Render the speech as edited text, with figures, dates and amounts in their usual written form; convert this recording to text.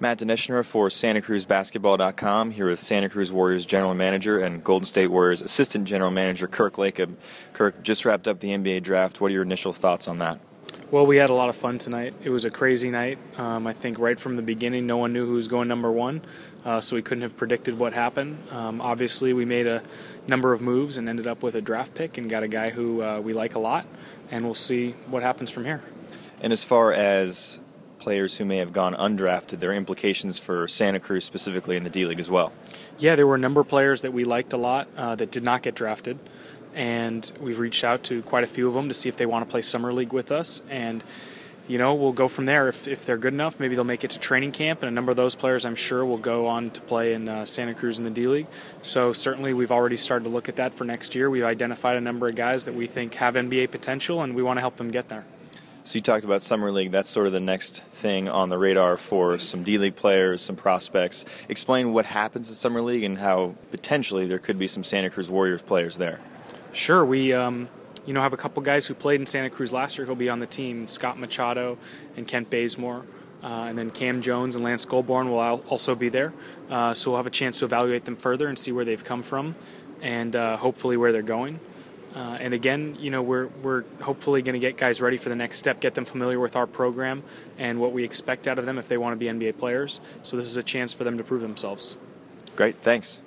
Matt Dineshner for SantaCruzBasketball.com here with Santa Cruz Warriors General Manager and Golden State Warriors Assistant General Manager Kirk Lacob. Kirk, just wrapped up the NBA draft. What are your initial thoughts on that? Well, we had a lot of fun tonight. It was a crazy night. I think right from the beginning, no one knew who was going number one, so we couldn't have predicted what happened. Obviously, we made a number of moves and ended up with a draft pick and got a guy who we like a lot, and we'll see what happens from here. And as far as players who may have gone undrafted, their implications for Santa Cruz specifically in the D-League as well? Yeah, there were a number of players that we liked a lot that did not get drafted. And we've reached out to quite a few of them to see if they want to play Summer League with us. And, you know, we'll go from there. If they're good enough, maybe they'll make it to training camp. And a number of those players, I'm sure, will go on to play in Santa Cruz in the D-League. So certainly we've already started to look at that for next year. We've identified a number of guys that we think have NBA potential, and we want to help them get there. So you talked about Summer League. That's sort of the next thing on the radar for some D-League players, some prospects. Explain what happens in Summer League and how potentially there could be some Santa Cruz Warriors players there. Sure. We have a couple guys who played in Santa Cruz last year who'll be on the team, Scott Machado and Kent Bazemore, and then Cam Jones and Lance Goldborn will also be there. So we'll have a chance to evaluate them further and see where they've come from and hopefully where they're going. And again, you know, we're hopefully going to get guys ready for the next step, get them familiar with our program and what we expect out of them if they want to be NBA players. So this is a chance for them to prove themselves. Great. Thanks.